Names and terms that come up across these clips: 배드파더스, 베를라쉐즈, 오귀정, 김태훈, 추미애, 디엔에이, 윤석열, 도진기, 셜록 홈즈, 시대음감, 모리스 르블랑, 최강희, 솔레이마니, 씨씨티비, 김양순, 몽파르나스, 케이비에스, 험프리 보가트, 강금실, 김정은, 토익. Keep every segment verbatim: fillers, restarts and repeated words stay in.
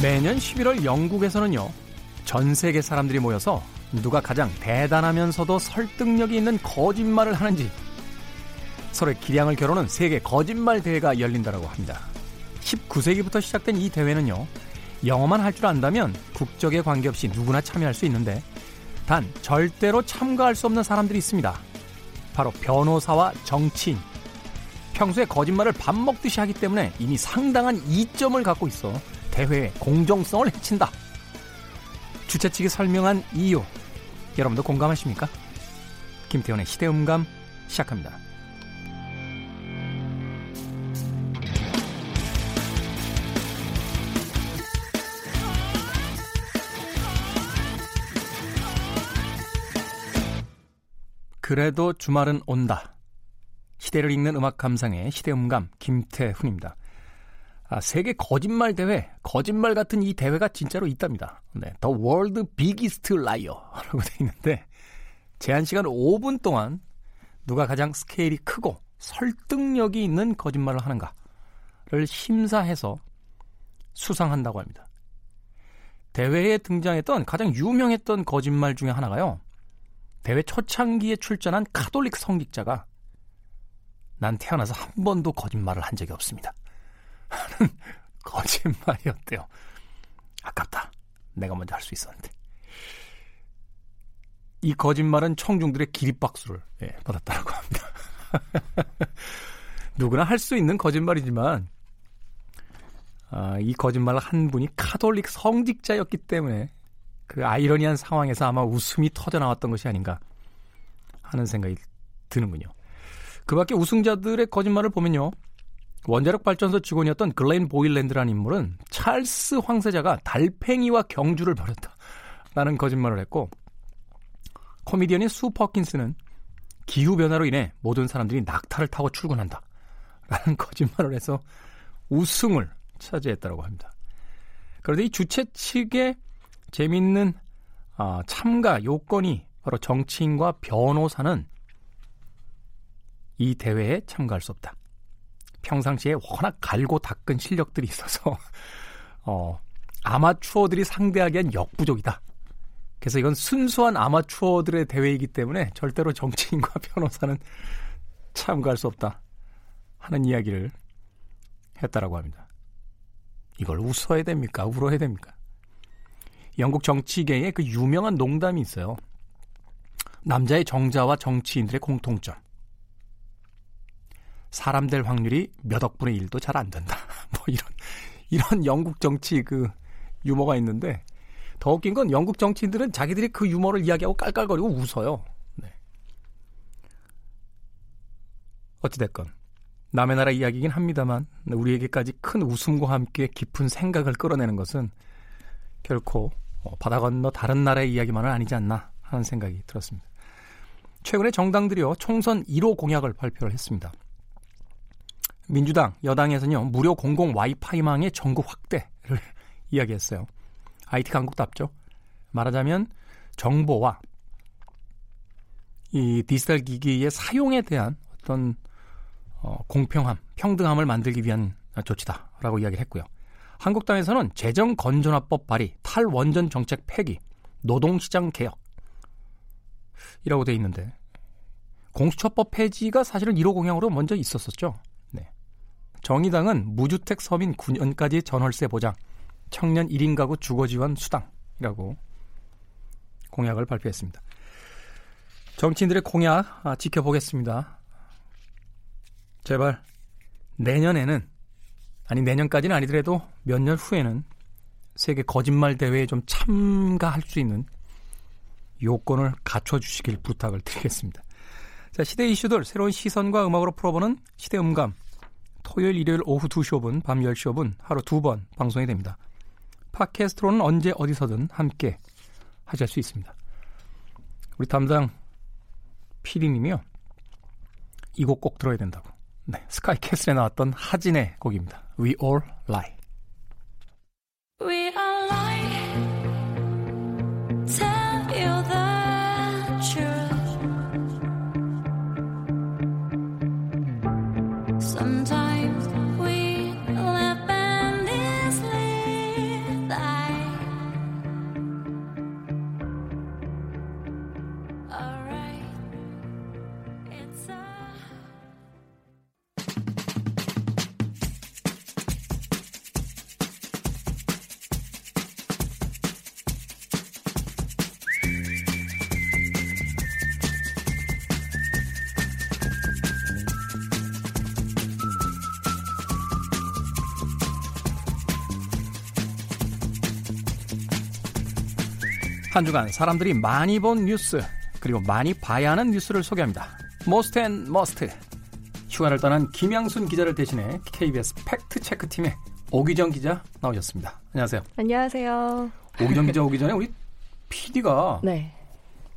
매년 십일월 영국에서는요, 전 세계 사람들이 모여서 누가 가장 대단하면서도 설득력이 있는 거짓말을 하는지 서로의 기량을 겨루는 세계 거짓말 대회가 열린다고 합니다. 십구 세기부터 시작된 이 대회는요, 영어만 할 줄 안다면 국적에 관계없이 누구나 참여할 수 있는데, 단 절대로 참가할 수 없는 사람들이 있습니다. 바로 변호사와 정치인. 평소에 거짓말을 밥 먹듯이 하기 때문에 이미 상당한 이점을 갖고 있어 대회의 공정성을 해친다. 주최 측이 설명한 이유, 여러분도 공감하십니까? 김태훈의 시대음감 시작합니다. 그래도 주말은 온다. 시대를 읽는 음악 감상의 시대음감 김태훈입니다. 아, 세계 거짓말 대회, 거짓말 같은 이 대회가 진짜로 있답니다. 네, The World Biggest Liar라고 되어 있는데, 제한시간 오 분 동안 누가 가장 스케일이 크고 설득력이 있는 거짓말을 하는가를 심사해서 수상한다고 합니다. 대회에 등장했던 가장 유명했던 거짓말 중에 하나가요, 대회 초창기에 출전한 카톨릭 성직자가 난 태어나서 한 번도 거짓말을 한 적이 없습니다 하는 거짓말이었대요. 아깝다. 내가 먼저 할 수 있었는데. 이 거짓말은 청중들의 기립박수를 예, 받았다고 합니다. 누구나 할 수 있는 거짓말이지만, 아, 이 거짓말을 한 분이 카톨릭 성직자였기 때문에 그 아이러니한 상황에서 아마 웃음이 터져나왔던 것이 아닌가 하는 생각이 드는군요. 그 밖에 우승자들의 거짓말을 보면요, 원자력 발전소 직원이었던 글렌 보일랜드라는 인물은 찰스 황세자가 달팽이와 경주를 벌였다라는 거짓말을 했고, 코미디언인 수 퍼킨스는 기후변화로 인해 모든 사람들이 낙타를 타고 출근한다라는 거짓말을 해서 우승을 차지했다고 합니다. 그런데 이 주최 측의 재미있는 아, 참가 요건이 바로 정치인과 변호사는 이 대회에 참가할 수 없다. 평상시에 워낙 갈고 닦은 실력들이 있어서 어, 아마추어들이 상대하기엔 역부족이다. 그래서 이건 순수한 아마추어들의 대회이기 때문에 절대로 정치인과 변호사는 참가할 수 없다 하는 이야기를 했다라고 합니다. 이걸 웃어야 됩니까? 울어야 됩니까? 영국 정치계에 그 유명한 농담이 있어요. 남자의 정자와 정치인들의 공통점. 사람 될 확률이 몇 억분의 일도 잘 안 된다. 뭐 이런 이런 영국 정치 그 유머가 있는데, 더 웃긴 건 영국 정치인들은 자기들이 그 유머를 이야기하고 깔깔거리고 웃어요. 네. 어찌됐건 남의 나라 이야기이긴 합니다만 우리에게까지 큰 웃음과 함께 깊은 생각을 끌어내는 것은 결코 바다 건너 다른 나라의 이야기만은 아니지 않나 하는 생각이 들었습니다. 최근에 정당들이요, 총선 일 호 공약을 발표를 했습니다. 민주당 여당에서는요, 무료 공공 와이파이망의 전국 확대를 이야기했어요. 아이티 강국답죠. 말하자면 정보와 이 디지털 기기의 사용에 대한 어떤 어, 공평함, 평등함을 만들기 위한 조치다라고 이야기를 했고요. 한국당에서는 재정건전화법 발의, 탈원전 정책 폐기, 노동시장 개혁 이라고 돼 있는데, 공수처법 폐지가 사실은 일 호 공약으로 먼저 있었었죠. 네. 정의당은 무주택 서민 구 년까지 전월세 보장, 청년 일 인 가구 주거지원 수당이라고 공약을 발표했습니다. 정치인들의 공약 아, 지켜보겠습니다. 제발 내년에는, 아니 내년까지는 아니더라도 몇 년 후에는 세계 거짓말 대회에 좀 참가할 수 있는 요건을 갖춰주시길 부탁을 드리겠습니다. 자, 시대 이슈들 새로운 시선과 음악으로 풀어보는 시대 음감. 토요일 일요일 오후 두 시 오 분, 밤 열 시 오 분 하루 두 번 방송이 됩니다. 팟캐스트로는 언제 어디서든 함께 하실 수 있습니다. 우리 담당 피디님이요, 이 곡 꼭 들어야 된다고. 네, 스카이캐슬에 나왔던 하진의 곡입니다. We all lie. We all lie. Tell you the truth. Sometimes we live and mislead. 한 주간 사람들이 많이 본 뉴스, 그리고 많이 봐야 하는 뉴스를 소개합니다. Most and Must. 휴가를 떠난 김양순 기자를 대신해 케이비에스 팩트체크팀의 오귀정 기자 나오셨습니다. 안녕하세요. 안녕하세요. 오귀정 기자 오기 전에 우리 피디가 네.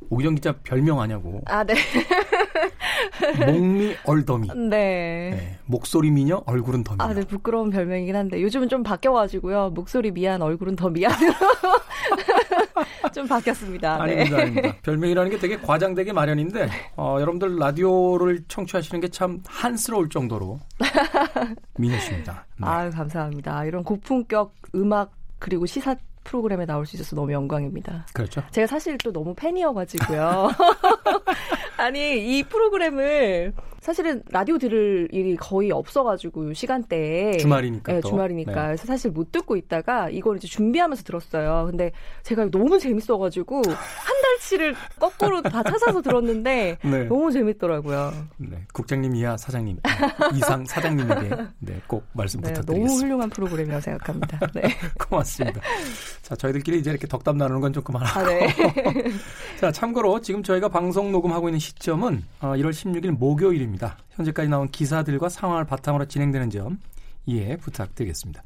오귀정 기자 별명 아냐고. 아, 네. 목미 얼더미. 네. 네. 목소리 미녀, 얼굴은 더 미녀. 아, 네. 부끄러운 별명이긴 한데 요즘은 좀 바뀌어가지고요. 목소리 미안, 얼굴은 더 미안. 좀 바뀌었습니다. 아닙니다, 네. 아닙니다. 별명이라는 게 되게 과장되게 마련인데 어, 여러분들 라디오를 청취하시는 게 참 한스러울 정도로 미녀십니다. 네. 아유, 감사합니다. 이런 고품격 음악 그리고 시사 프로그램에 나올 수 있어서 너무 영광입니다. 그렇죠. 제가 사실 또 너무 팬이어가지고요. 아니, 이 프로그램을 사실은 라디오 들을 일이 거의 없어가지고 시간대에 주말이니까 네, 또. 주말이니까. 네. 그래서 사실 못 듣고 있다가 이걸 이제 준비하면서 들었어요. 근데 제가 너무 재밌어가지고 한 달치를 거꾸로 다 찾아서 들었는데 네. 너무 재밌더라고요. 네, 국장님 이하 사장님 이상 사장님에게 네, 꼭 말씀 네, 부탁드리겠습니다. 너무 훌륭한 프로그램이라고 생각합니다. 네. 고맙습니다. 자, 저희들끼리 이제 이렇게 덕담 나누는 건 좀 그만하고. 아, 네. 자, 참고로 지금 저희가 방송 녹음하고 있는 시점은 일월 십육일 목요일입니다. 현재까지 나온 기사들과 상황을 바탕으로 진행되는 점 이해 부탁드리겠습니다.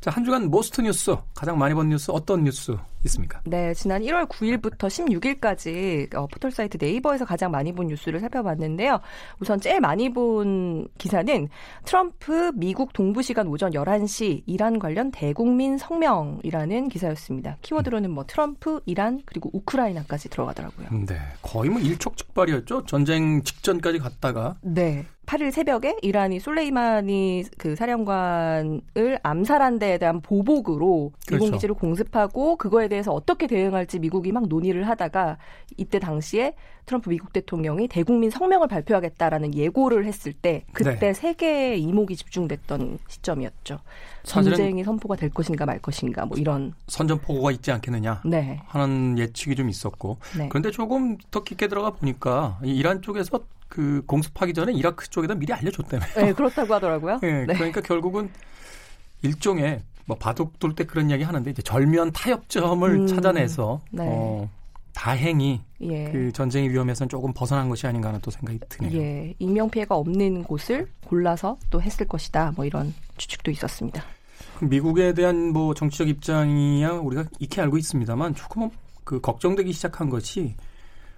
자, 한 주간 모스트 뉴스, 가장 많이 본 뉴스, 어떤 뉴스 있습니까? 네, 지난 일월 구일부터 십육일까지 어, 포털사이트 네이버에서 가장 많이 본 뉴스를 살펴봤는데요. 우선 제일 많이 본 기사는 트럼프 미국 동부시간 오전 열한시 이란 관련 대국민 성명이라는 기사였습니다. 키워드로는 뭐 트럼프, 이란, 그리고 우크라이나까지 들어가더라고요. 네, 거의 뭐 일촉즉발이었죠. 전쟁 직전까지 갔다가. 네. 팔일 새벽에 이란이 솔레이마니 그 사령관을 암살한 데에 대한 보복으로 그렇죠. 미군 기지를 공습하고 그거에 대해서 어떻게 대응할지 미국이 막 논의를 하다가 이때 당시에 트럼프 미국 대통령이 대국민 성명을 발표하겠다라는 예고를 했을 때 그때 네. 세계의 이목이 집중됐던 시점이었죠. 전쟁이 선포가 될 것인가 말 것인가 뭐 이런. 선전포고가 있지 않겠느냐 네. 하는 예측이 좀 있었고. 네. 그런데 조금 더 깊게 들어가 보니까 이란 쪽에서 그 공습하기 전에 이라크 쪽에다 미리 알려줬다며요. 네, 그렇다고 하더라고요. 네, 네. 그러니까 결국은 일종의 뭐 바둑 둘 때 그런 이야기 하는데 이제 절묘한 타협점을 음, 찾아내서 네. 어, 다행히 예. 그 전쟁의 위험에서는 조금 벗어난 것이 아닌가 하는 또 생각이 드네요. 예, 인명 피해가 없는 곳을 골라서 또 했을 것이다. 뭐 이런 추측도 있었습니다. 미국에 대한 뭐 정치적 입장이야 우리가 익히 알고 있습니다만 조금 그 걱정되기 시작한 것이.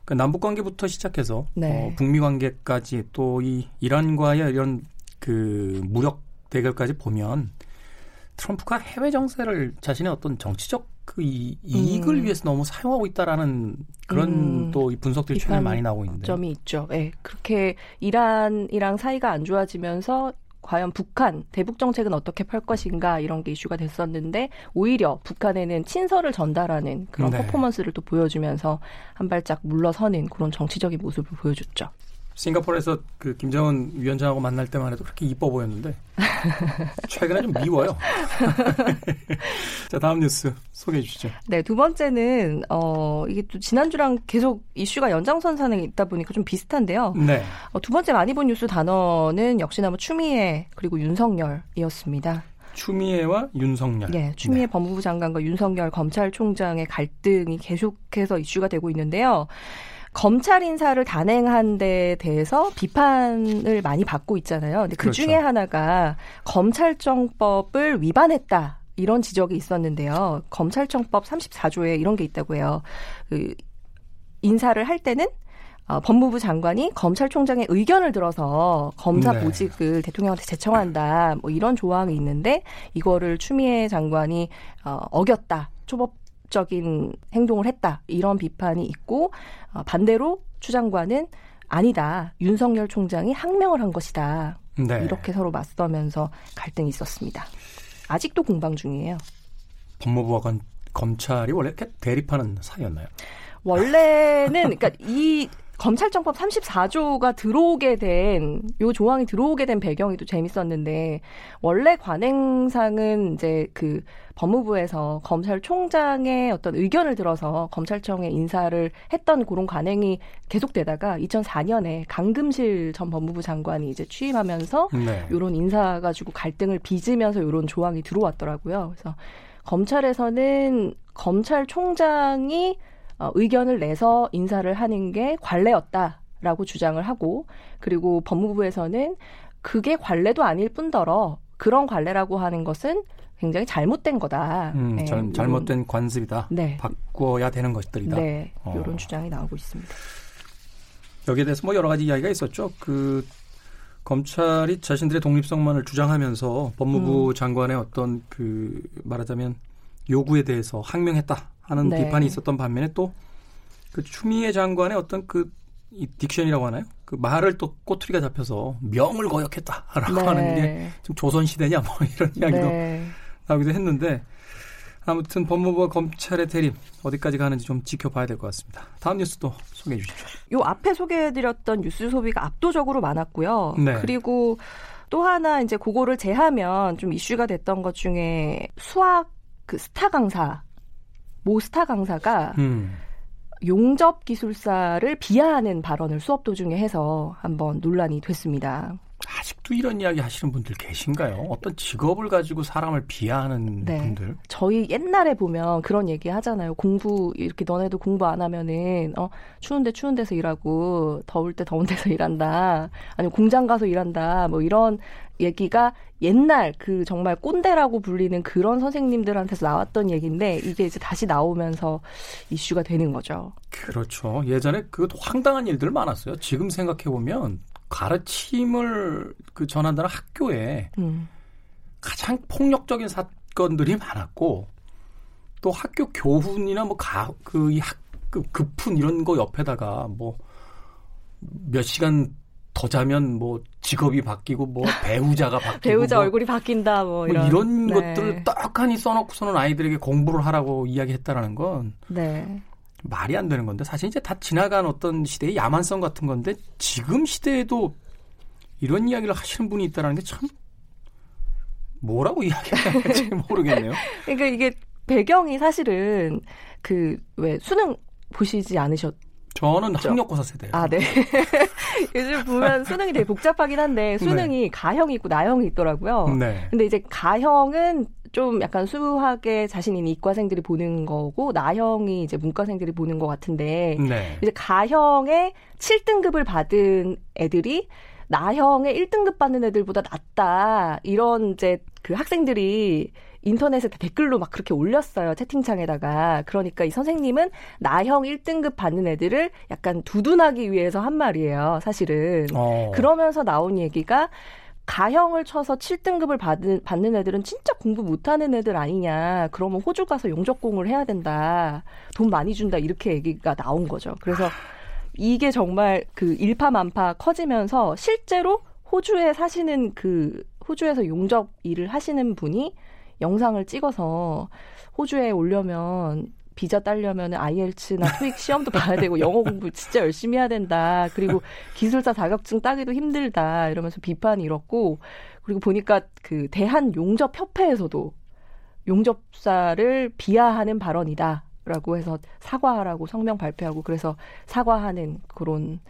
그 남북 관계부터 시작해서 네. 어, 북미 관계까지 또 이 이란과의 이런 그 무력 대결까지 보면 트럼프가 해외 정세를 자신의 어떤 정치적 그 이, 이익을 음. 위해서 너무 사용하고 있다라는 그런 음. 또 이 분석들이 최근에 많이 나오고 있는데 점이 있죠. 예, 네. 그렇게 이란이랑 사이가 안 좋아지면서. 과연 북한, 대북 정책은 어떻게 펼 것인가 이런 게 이슈가 됐었는데 오히려 북한에는 친서를 전달하는 그런 네. 퍼포먼스를 또 보여주면서 한 발짝 물러서는 그런 정치적인 모습을 보여줬죠. 싱가포르에서 그 김정은 위원장하고 만날 때만 해도 그렇게 이뻐 보였는데 최근에 좀 미워요. 자, 다음 뉴스 소개해 주시죠. 네, 두 번째는 어, 이게 또 지난주랑 계속 이슈가 연장선상에 있다 보니까 좀 비슷한데요. 네. 어, 두 번째 많이 본 뉴스 단어는 역시나 뭐 추미애 그리고 윤석열이었습니다. 추미애와 윤석열. 네, 추미애 네. 법무부 장관과 윤석열 검찰총장의 갈등이 계속해서 이슈가 되고 있는데요. 검찰 인사를 단행한 데에 대해서 비판을 많이 받고 있잖아요. 근데 그중에 그렇죠. 하나가 검찰청법을 위반했다. 이런 지적이 있었는데요. 검찰청법 삼십사조에 이런 게 있다고 해요. 그 인사를 할 때는 어, 법무부 장관이 검찰총장의 의견을 들어서 검사 네. 보직을 대통령한테 제청한다. 뭐 이런 조항이 있는데 이거를 추미애 장관이 어, 어겼다. 초법 적인 행동을 했다. 이런 비판이 있고 반대로 추 장관은 아니다. 윤석열 총장이 항명을 한 것이다. 네. 이렇게 서로 맞서면서 갈등이 있었습니다. 아직도 공방 중이에요. 법무부와 건, 검찰이 원래 이렇게 대립하는 사이였나요? 원래는 그러니까 이 검찰청법 삼십사조가 들어오게 된, 요 조항이 들어오게 된 배경이 또 재밌었는데, 원래 관행상은 이제 그 법무부에서 검찰총장의 어떤 의견을 들어서 검찰청에 인사를 했던 그런 관행이 계속되다가 이천사년에 강금실 전 법무부 장관이 이제 취임하면서 네. 요런 인사 가지고 갈등을 빚으면서 요런 조항이 들어왔더라고요. 그래서 검찰에서는 검찰총장이 어, 의견을 내서 인사를 하는 게 관례였다라고 주장을 하고, 그리고 법무부에서는 그게 관례도 아닐 뿐더러 그런 관례라고 하는 것은 굉장히 잘못된 거다. 음, 네, 잘, 잘못된 관습이다. 네. 바꿔야 되는 것들이다. 네, 어. 이런 주장이 나오고 있습니다. 여기에 대해서 뭐 여러 가지 이야기가 있었죠. 그 검찰이 자신들의 독립성만을 주장하면서 법무부 음. 장관의 어떤 그 말하자면 요구에 대해서 항명했다 하는 네. 비판이 있었던 반면에 또 그 추미애 장관의 어떤 그 이 딕션이라고 하나요? 그 말을 또 꼬투리가 잡혀서 명을 거역했다라고 네. 하는 게 좀 조선시대냐 뭐 이런 이야기도 네. 나오기도 했는데 아무튼 법무부와 검찰의 대립 어디까지 가는지 좀 지켜봐야 될 것 같습니다. 다음 뉴스도 소개해 주시죠. 요 앞에 소개해드렸던 뉴스 소비가 압도적으로 많았고요. 네. 그리고 또 하나 이제 그거를 제하면 좀 이슈가 됐던 것 중에 수학 그 스타 강사 모 스타 강사가 음. 용접 기술사를 비하하는 발언을 수업 도중에 해서 한번 논란이 됐습니다. 아직도 이런 이야기 하시는 분들 계신가요? 어떤 직업을 가지고 사람을 비하하는 네. 분들? 저희 옛날에 보면 그런 얘기 하잖아요. 공부 이렇게 너네도 공부 안 하면은 어, 추운데 추운 데서 일하고 더울 때 더운 데서 일한다. 아니면 공장 가서 일한다. 뭐 이런 얘기가 옛날 그 정말 꼰대라고 불리는 그런 선생님들한테서 나왔던 얘기인데 이게 이제 다시 나오면서 이슈가 되는 거죠. 그렇죠. 예전에 그것도 황당한 일들 많았어요. 지금 생각해보면 가르침을 그 전한다는 학교에 음. 가장 폭력적인 사건들이 많았고 또 학교 교훈이나 뭐 가 그 이 학 그 급훈 이런 거 옆에다가 뭐 몇 시간 더 자면 뭐 직업이 바뀌고 뭐 배우자가 바뀌고 배우자 뭐 얼굴이 바뀐다 뭐 이런, 뭐 이런 네. 것들을 떡하니 써놓고서는 아이들에게 공부를 하라고 이야기했다라는 건 네. 말이 안 되는 건데 사실 이제 다 지나간 어떤 시대의 야만성 같은 건데 지금 시대에도 이런 이야기를 하시는 분이 있다는 게 참 뭐라고 이야기해야 할지 모르겠네요. 그러니까 이게 배경이 사실은 그 왜 수능 보시지 않으셨 저는 그렇죠? 학력고사 세대예요. 아, 네. 요즘 보면 수능이 되게 복잡하긴 한데 수능이 네. 가형이 있고 나형이 있더라고요. 네. 근데 이제 가형은 좀 약간 수학에 자신 있는 이과생들이 보는 거고 나형이 이제 문과생들이 보는 것 같은데 네. 이제 가형의 칠 등급을 받은 애들이 나형의 일 등급 받는 애들보다 낫다 이런 이제 그 학생들이 인터넷에 댓글로 막 그렇게 올렸어요. 채팅창에다가. 그러니까 이 선생님은 나형 일 등급 받는 애들을 약간 두둔하기 위해서 한 말이에요. 사실은. 어. 그러면서 나온 얘기가 가형을 쳐서 칠 등급을 받은, 받는 애들은 진짜 공부 못하는 애들 아니냐. 그러면 호주 가서 용접공을 해야 된다. 돈 많이 준다. 이렇게 얘기가 나온 거죠. 그래서 이게 정말 그 일파만파 커지면서 실제로 호주에 사시는 그 호주에서 용접 일을 하시는 분이 영상을 찍어서 호주에 오려면 비자 따려면 아이엘츠나 토익 시험도 봐야 되고 영어 공부 진짜 열심히 해야 된다. 그리고 기술사 자격증 따기도 힘들다. 이러면서 비판이 일었고 그리고 보니까 그 대한용접협회에서도 용접사를 비하하는 발언이다라고 해서 사과하라고 성명 발표하고 그래서 사과하는 그런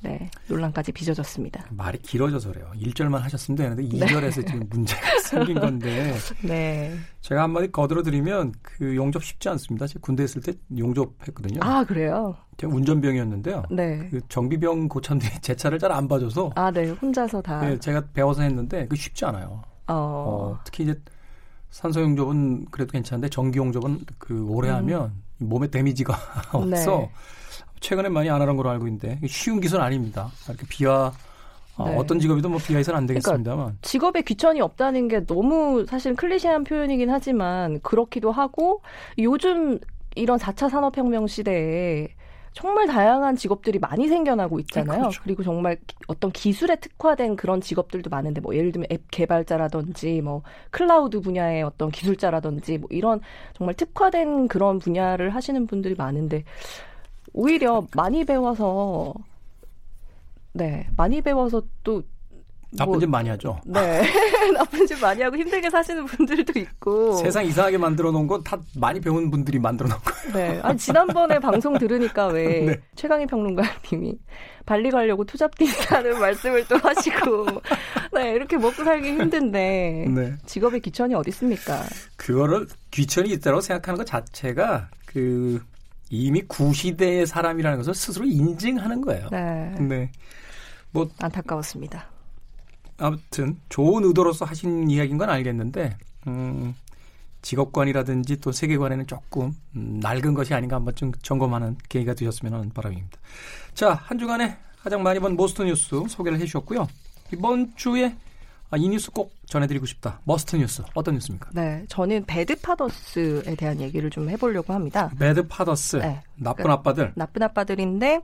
네, 논란까지 빚어졌습니다. 말이 길어져서 그래요. 일 절만 하셨으면 되는데 이 절에서 네. 지금 문제가 생긴 건데 네. 제가 한마디 거들어드리면 그 용접 쉽지 않습니다. 제가 군대 있을 때 용접했거든요. 아, 그래요? 제가 운전병이었는데요. 네. 그 정비병 고참들이 제 차를 잘 안 봐줘서 아, 네. 혼자서 다. 네, 제가 배워서 했는데 그 쉽지 않아요. 어. 어, 특히 이제 산소용접은 그래도 괜찮은데 정기용접은 그 오래 음. 하면 몸에 데미지가 와서 네. 최근에 많이 안 하는 걸로 알고 있는데 쉬운 기술은 아닙니다. 이렇게 비하 네. 어떤 직업이든 뭐 비하해서는 안 되겠습니다만. 그러니까 직업에 귀천이 없다는 게 너무 사실 클리셰한 표현이긴 하지만 그렇기도 하고 요즘 이런 사 차 산업혁명 시대에 정말 다양한 직업들이 많이 생겨나고 있잖아요. 네, 그렇죠. 그리고 정말 어떤 기술에 특화된 그런 직업들도 많은데 뭐 예를 들면 앱 개발자라든지 뭐 클라우드 분야의 어떤 기술자라든지 뭐 이런 정말 특화된 그런 분야를 하시는 분들이 많은데 오히려 많이 배워서 네 많이 배워서 또 나쁜 뭐, 짓 많이 하죠. 네 나쁜 짓 많이 하고 힘들게 사시는 분들도 있고 세상 이상하게 만들어 놓은 건 다 많이 배운 분들이 만들어 놓은 거예요. 네 아니, 지난번에 방송 들으니까 왜 네. 최강희 평론가님이 발리 가려고 투잡 뛴다는 말씀을 또 하시고 네 이렇게 먹고 살기 힘든데 네. 직업에 귀천이 어디 있습니까? 그거를 귀천이 있다고 생각하는 것 자체가 그. 이미 구시대의 사람이라는 것을 스스로 인증하는 거예요. 네. 네. 뭐 안타까웠습니다. 아무튼 좋은 의도로서 하신 이야기인 건 알겠는데 음, 직업관이라든지 또 세계관에는 조금 음, 낡은 것이 아닌가 한번 좀 점검하는 계기가 되셨으면 하는 바람입니다. 자, 한 주간에 가장 많이 본 머스트 뉴스 소개를 해주셨고요. 이번 주에 아, 이 뉴스 꼭 전해드리고 싶다. 머스트 뉴스. 어떤 뉴스입니까? 네, 저는 배드파더스에 대한 얘기를 좀 해보려고 합니다. 배드파더스. 네. 나쁜 그러니까, 아빠들. 나쁜 아빠들인데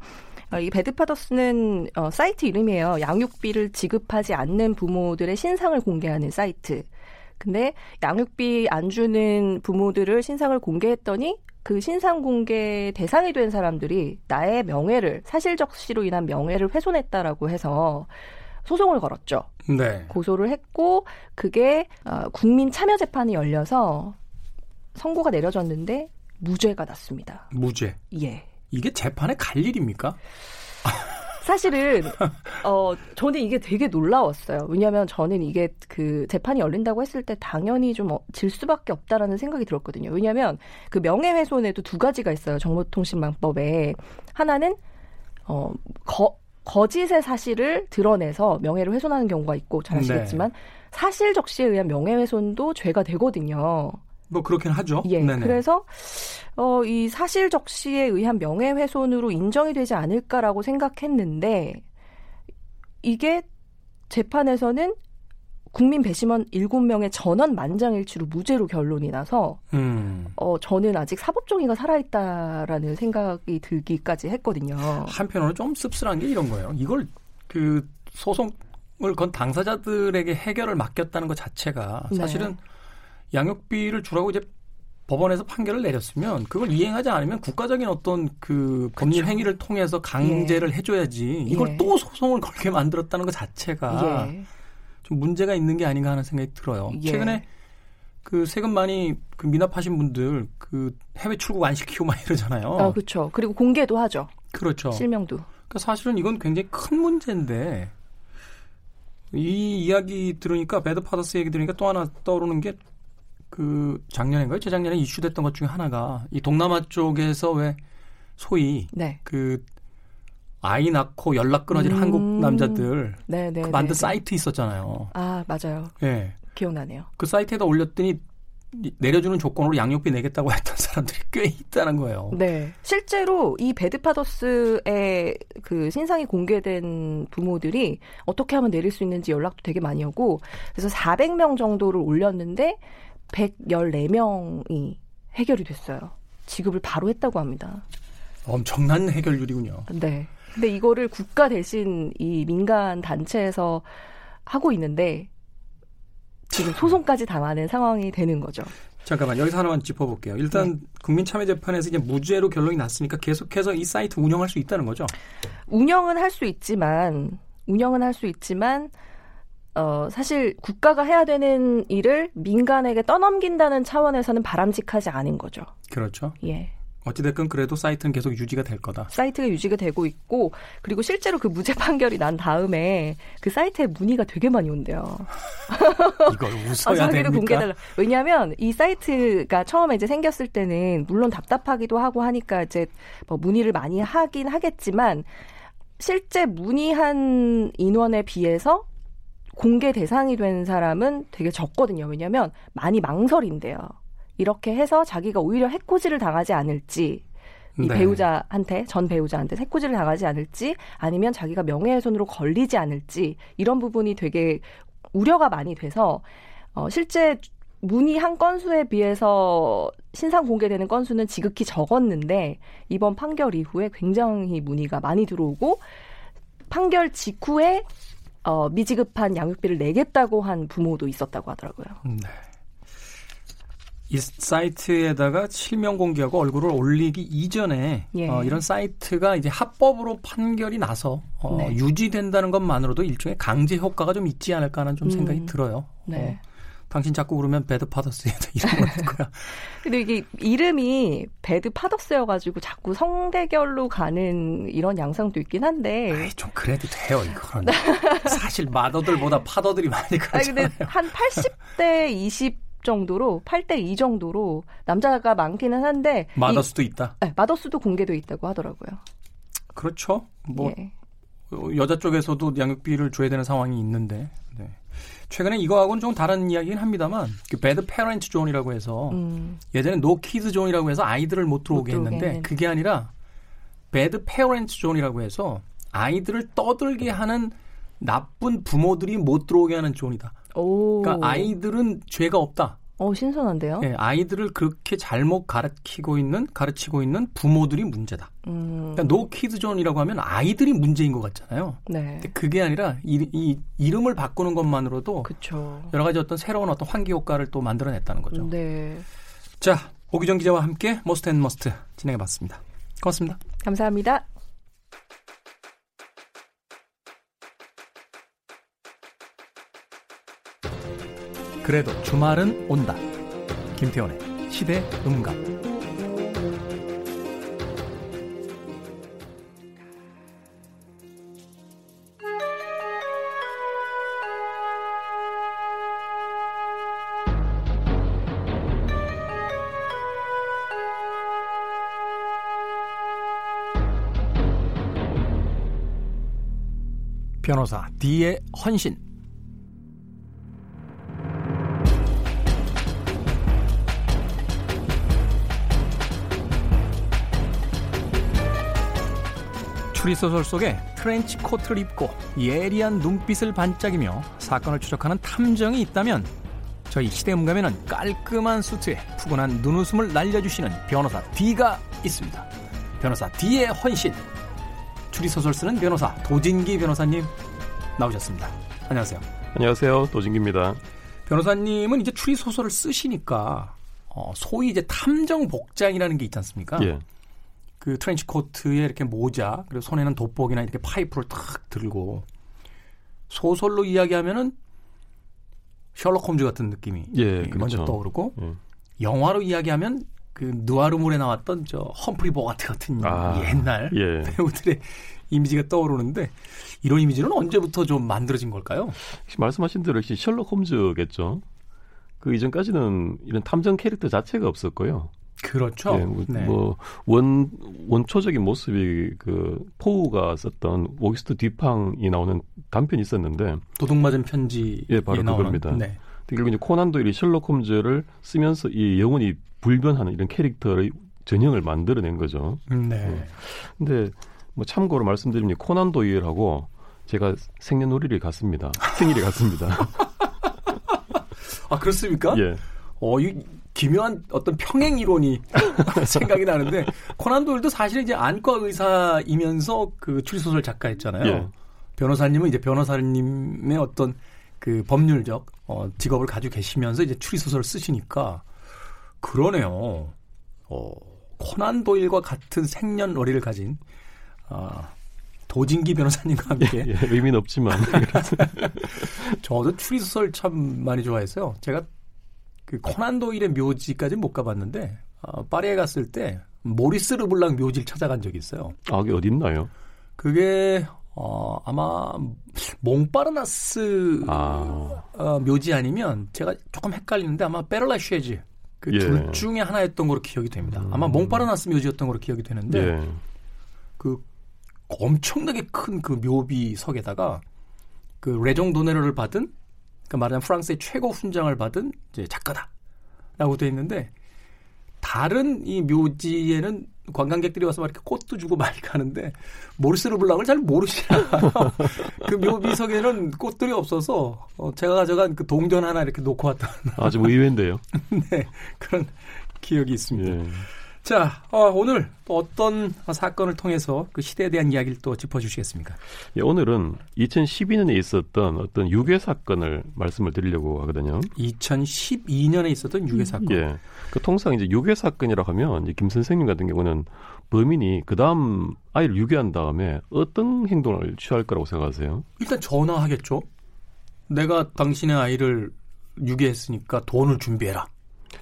이 배드파더스는 어, 사이트 이름이에요. 양육비를 지급하지 않는 부모들의 신상을 공개하는 사이트. 근데 양육비 안 주는 부모들을 신상을 공개했더니 그 신상 공개 대상이 된 사람들이 나의 명예를 사실적시로 인한 명예를 훼손했다라고 해서 소송을 걸었죠. 네. 고소를 했고 그게 어, 국민 참여 재판이 열려서 선고가 내려졌는데 무죄가 났습니다. 무죄. 예. 이게 재판에 갈 일입니까? 사실은 어, 저는 이게 되게 놀라웠어요. 왜냐하면 저는 이게 그 재판이 열린다고 했을 때 당연히 좀 질 수밖에 없다라는 생각이 들었거든요. 왜냐하면 그 명예훼손에도 두 가지가 있어요. 정보통신망법에 하나는 어, 거 거짓의 사실을 드러내서 명예를 훼손하는 경우가 있고 잘 아시겠지만 네. 사실적시에 의한 명예훼손도 죄가 되거든요. 뭐 그렇긴 하죠. 예, 네네. 그래서 어, 이 사실적시에 의한 명예훼손으로 인정이 되지 않을까라고 생각했는데 이게 재판에서는 국민 배심원 일곱 명의 전원 만장일치로 무죄로 결론이 나서 음. 어, 저는 아직 사법정의가 살아있다라는 생각이 들기까지 했거든요. 한편으로는 좀 씁쓸한 게 이런 거예요. 이걸 그 소송을 건 당사자들에게 해결을 맡겼다는 것 자체가 사실은 네. 양육비를 주라고 이제 법원에서 판결을 내렸으면 그걸 이행하지 않으면 국가적인 어떤 그 법률 행위를 통해서 강제를 예. 해줘야지 이걸 예. 또 소송을 걸게 만들었다는 것 자체가 예. 문제가 있는 게 아닌가 하는 생각이 들어요. 예. 최근에 그 세금 많이 그 미납하신 분들 그 해외 출국 안 시키고 막 이러잖아요. 아, 그렇죠. 그리고 공개도 하죠. 그렇죠. 실명도. 그러니까 사실은 이건 굉장히 큰 문제인데 이 이야기 들으니까 배드파더스 얘기 들으니까 또 하나 떠오르는 게 그 작년인가요? 재작년에 이슈됐던 것 중에 하나가 이 동남아 쪽에서 왜 소위 네. 그 아이 낳고 연락 끊어진 음. 한국 남자들 네, 네, 그 만든 네, 사이트 있었잖아요. 아 맞아요. 예, 기억나네요. 그 사이트에다 올렸더니 내려주는 조건으로 양육비 내겠다고 했던 사람들이 꽤 있다는 거예요. 네, 실제로 이 배드파더스의 그 신상이 공개된 부모들이 어떻게 하면 내릴 수 있는지 연락도 되게 많이 오고 그래서 사백 명 정도를 올렸는데 백십사 명이 해결이 됐어요. 지급을 바로 했다고 합니다. 엄청난 해결률이군요. 네. 근데 이거를 국가 대신 이 민간 단체에서 하고 있는데 지금 소송까지 당하는 상황이 되는 거죠. 잠깐만 여기서 하나만 짚어볼게요. 일단 네. 국민참여재판에서 이제 무죄로 결론이 났으니까 계속해서 이 사이트 운영할 수 있다는 거죠. 운영은 할 수 있지만 운영은 할 수 있지만 어, 사실 국가가 해야 되는 일을 민간에게 떠넘긴다는 차원에서는 바람직하지 않은 거죠. 그렇죠. 예. 어찌됐건 그래도 사이트는 계속 유지가 될 거다. 사이트가 유지가 되고 있고 그리고 실제로 그 무죄 판결이 난 다음에 그 사이트에 문의가 되게 많이 온대요. 이걸 웃어야 아, 됩니까? 공개해달라. 왜냐하면 이 사이트가 처음에 이제 생겼을 때는 물론 답답하기도 하고 하니까 이제 뭐 문의를 많이 하긴 하겠지만 실제 문의한 인원에 비해서 공개 대상이 된 사람은 되게 적거든요. 왜냐하면 많이 망설인대요. 이렇게 해서 자기가 오히려 해코지를 당하지 않을지 이 네. 배우자한테 전 배우자한테 해코지를 당하지 않을지 아니면 자기가 명예훼손으로 걸리지 않을지 이런 부분이 되게 우려가 많이 돼서 어, 실제 문의한 건수에 비해서 신상 공개되는 건수는 지극히 적었는데 이번 판결 이후에 굉장히 문의가 많이 들어오고 판결 직후에 어, 미지급한 양육비를 내겠다고 한 부모도 있었다고 하더라고요. 네. 이 사이트에다가 실명 공개하고 얼굴을 올리기 이전에 예. 어, 이런 사이트가 이제 합법으로 판결이 나서 어, 네. 유지된다는 것만으로도 일종의 강제 효과가 좀 있지 않을까 하는 좀 음. 생각이 들어요. 네. 어, 당신 자꾸 그러면 배드파더스에다 이름을 넣을 거야. 근데 이게 이름이 배드파더스여가지고 자꾸 성대결로 가는 이런 양상도 있긴 한데. 아이, 좀 그래도 돼요, 이건. 사실 마더들보다 파더들이 많이 가잖아요. 아니, 근데 한 팔십 대 이십 정도로 팔 대 이 정도로 남자가 많기는 한데 마더스도 이, 있다? 네, 마더스도 공개돼 있다고 하더라고요. 그렇죠. 뭐 예. 여자 쪽에서도 양육비를 줘야 되는 상황이 있는데 네. 최근에 이거하고는 좀 다른 이야기긴 합니다만 그 배드 패런트 존이라고 해서 음. 예전에 노 키즈 존이라고 해서 아이들을 못 들어오게, 못 들어오게 했는데 했는. 그게 아니라 배드 패런트 존이라고 해서 아이들을 떠들게 하는 나쁜 부모들이 못 들어오게 하는 존이다. 오. 그러니까 아이들은 죄가 없다. 어, 신선한데요? 네, 아이들을 그렇게 잘못 가르치고 있는 가르치고 있는 부모들이 문제다. 음. 그러니까 노 키즈 존이라고 하면 아이들이 문제인 것 같잖아요. 네. 근데 그게 아니라 이, 이 이름을 바꾸는 것만으로도 그쵸. 여러 가지 어떤 새로운 어떤 환기 효과를 또 만들어냈다는 거죠. 네. 자, 오귀정 기자와 함께 머스트 앤 머스트 진행해봤습니다. 고맙습니다. 감사합니다. 그래도 주말은 온다. 김태훈의 시대 음감. 변호사 D의 헌신. 추리소설 속에 트렌치 코트를 입고 예리한 눈빛을 반짝이며 사건을 추적하는 탐정이 있다면 저희 시대음감에는 깔끔한 수트에 푸근한 눈웃음을 날려주시는 변호사 D가 있습니다. 변호사 D의 헌신. 추리소설 쓰는 변호사 도진기 변호사님 나오셨습니다. 안녕하세요. 안녕하세요. 도진기입니다. 변호사님은 이제 추리소설을 쓰시니까 어, 소위 이제 탐정 복장이라는 게 있지 않습니까? 예. 그 트렌치 코트에 이렇게 모자, 그리고 손에는 돋보기나 이렇게 파이프를 탁 들고 소설로 이야기하면은 셜록홈즈 같은 느낌이 예, 먼저 그렇죠. 떠오르고 예. 영화로 이야기하면 그 누아르물에 나왔던 저 험프리 보가트 같은 아, 옛날 예. 배우들의 이미지가 떠오르는데 이런 이미지는 언제부터 좀 만들어진 걸까요? 말씀하신 대로 역시 셜록홈즈겠죠. 그 이전까지는 이런 탐정 캐릭터 자체가 없었고요. 그렇죠. 예, 뭐, 네. 뭐 원, 원초적인 모습이 그 포우가 썼던 오기스트 뒤팡이 나오는 단편이 있었는데 도둑맞은 편지. 예, 바로 그겁니다. 네. 그리고 이제 코난도 이 셜록 홈즈를 쓰면서 이 영혼이 불변하는 이런 캐릭터의 전형을 만들어낸 거죠. 네. 그런데 예. 뭐 참고로 말씀드리면 코난 도일하고 제가 생년월일이 같습니다. 생일이 같습니다. 아 그렇습니까? 예. 어, 이 기묘한 어떤 평행 이론이 생각이 나는데 코난 도일도 사실 이제 안과 의사이면서 그 추리소설 작가였잖아요. 예. 변호사님은 이제 변호사님의 어떤 그 법률적 어, 직업을 가지고 계시면서 이제 추리소설을 쓰시니까 그러네요. 어, 코난 도일과 같은 생년월일을 가진 어, 도진기 변호사님과 함께 예, 예, 의미는 없지만 저도 추리소설 참 많이 좋아했어요. 제가 그 코난 도일의 묘지까지는 못 가봤는데 어, 파리에 갔을 때 모리스 르블랑 묘지를 찾아간 적이 있어요. 아, 그게 어디 있나요? 그게 어, 아마 몽파르나스 아. 어, 묘지 아니면 제가 조금 헷갈리는데 아마 베를라쉐즈 그 둘 예. 중에 하나였던 걸로 기억이 됩니다. 아마 몽파르나스 묘지였던 걸로 기억이 되는데 예. 그 엄청나게 큰 그 묘비석에다가 그 레종 도네르를 받은 그러니까 말하자면 프랑스의 최고 훈장을 받은 이제 작가다라고 돼 있는데 다른 이 묘지에는 관광객들이 와서 막 이렇게 꽃도 주고 많이 가는데 모리스 르블랑을 잘 모르시나 그 묘비석에는 꽃들이 없어서 어 제가 가져간 그 동전 하나 이렇게 놓고 왔다는 아주 의외인데요. 네 그런 기억이 있습니다. 예. 자 어, 오늘 또 어떤 사건을 통해서 그 시대에 대한 이야기를 또 짚어주시겠습니까? 예, 오늘은 이천십이 년에 있었던 어떤 유괴 사건을 말씀을 드리려고 하거든요. 이천십이 년에 있었던 유괴 사건. 예, 그 통상 이제 유괴 사건이라고 하면 이제 김 선생님 같은 경우는 범인이 그 다음 아이를 유괴한 다음에 어떤 행동을 취할 거라고 생각하세요? 일단 전화하겠죠. 내가 당신의 아이를 유괴했으니까 돈을 준비해라.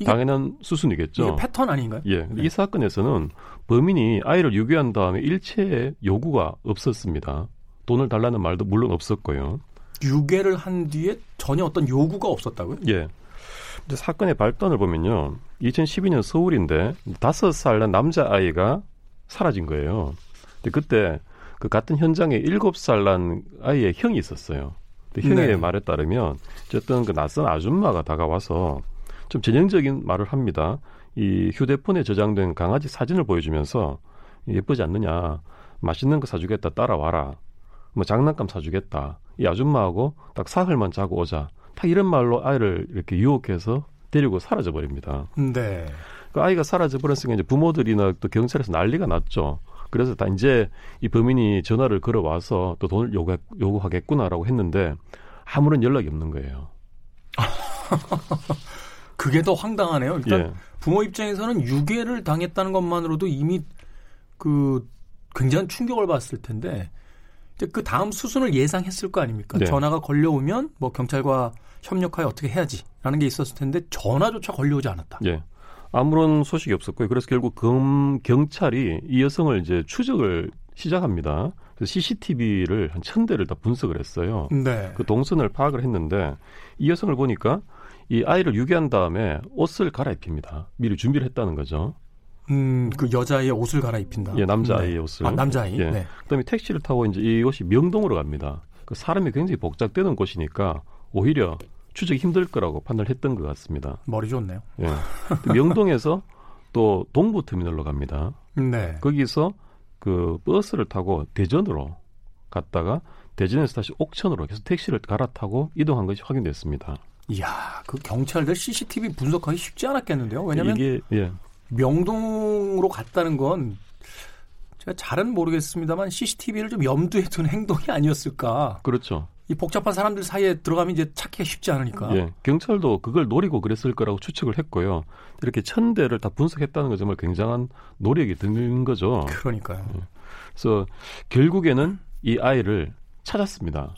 당연한 수순이겠죠. 이게 패턴 아닌가요? 예. 네. 이 사건에서는 범인이 아이를 유괴한 다음에 일체의 요구가 없었습니다. 돈을 달라는 말도 물론 없었고요. 유괴를 한 뒤에 전혀 어떤 요구가 없었다고요? 예. 사건의 발단을 보면요. 이천십이 년 서울인데 다섯 살 난 남자아이가 사라진 거예요. 근데 그때 그 같은 현장에 일곱 살 난 아이의 형이 있었어요. 근데 형의 네. 말에 따르면 어쨌든 그 낯선 아줌마가 다가와서 좀 전형적인 말을 합니다. 이 휴대폰에 저장된 강아지 사진을 보여주면서 예쁘지 않느냐. 맛있는 거 사주겠다. 따라와라. 뭐 장난감 사주겠다. 이 아줌마하고 딱 사흘만 자고 오자. 딱 이런 말로 아이를 이렇게 유혹해서 데리고 사라져버립니다. 네. 그 아이가 사라져버렸으니까 이제 부모들이나 또 경찰에서 난리가 났죠. 그래서 다 이제 이 범인이 전화를 걸어와서 또 돈을 요구, 요구하겠구나라고 했는데 아무런 연락이 없는 거예요. 그게 더 황당하네요. 일단 예. 부모 입장에서는 유괴를 당했다는 것만으로도 이미 그 굉장한 충격을 받았을 텐데 이제 그 다음 수순을 예상했을 거 아닙니까? 네. 전화가 걸려오면 뭐 경찰과 협력하여 어떻게 해야지라는 게 있었을 텐데 전화조차 걸려오지 않았다. 예. 아무런 소식이 없었고요. 그래서 결국 금, 경찰이 이 여성을 이제 추적을 시작합니다. 그래서 씨씨티비를 한 천 대를 다 분석을 했어요. 네. 그 동선을 파악을 했는데 이 여성을 보니까 이 아이를 유괴한 다음에 옷을 갈아입힙니다. 미리 준비를 했다는 거죠. 음, 그 여자의 옷을 갈아입힌다. 예, 남자아이의 네. 옷을. 아, 남자아이. 예. 네. 그다음에 택시를 타고 이제 이곳이 명동으로 갑니다. 그 사람이 굉장히 복잡되는 곳이니까 오히려 추적이 힘들 거라고 판단을 했던 것 같습니다. 머리 좋네요. 예. 명동에서 또 동부터미널로 갑니다. 네. 거기서 그 버스를 타고 대전으로 갔다가 대전에서 다시 옥천으로 계속 택시를 갈아타고 이동한 것이 확인됐습니다. 이야, 그 경찰들 씨씨티비 분석하기 쉽지 않았겠는데요. 왜냐면 이게 예. 명동으로 갔다는 건 제가 잘은 모르겠습니다만 씨씨티비를 좀 염두에 둔 행동이 아니었을까. 그렇죠. 이 복잡한 사람들 사이에 들어가면 이제 찾기가 쉽지 않으니까. 예, 경찰도 그걸 노리고 그랬을 거라고 추측을 했고요. 이렇게 천 대를 다 분석했다는 건 정말 굉장한 노력이 든 거죠. 그러니까요. 예. 그래서 결국에는 이 아이를 찾았습니다.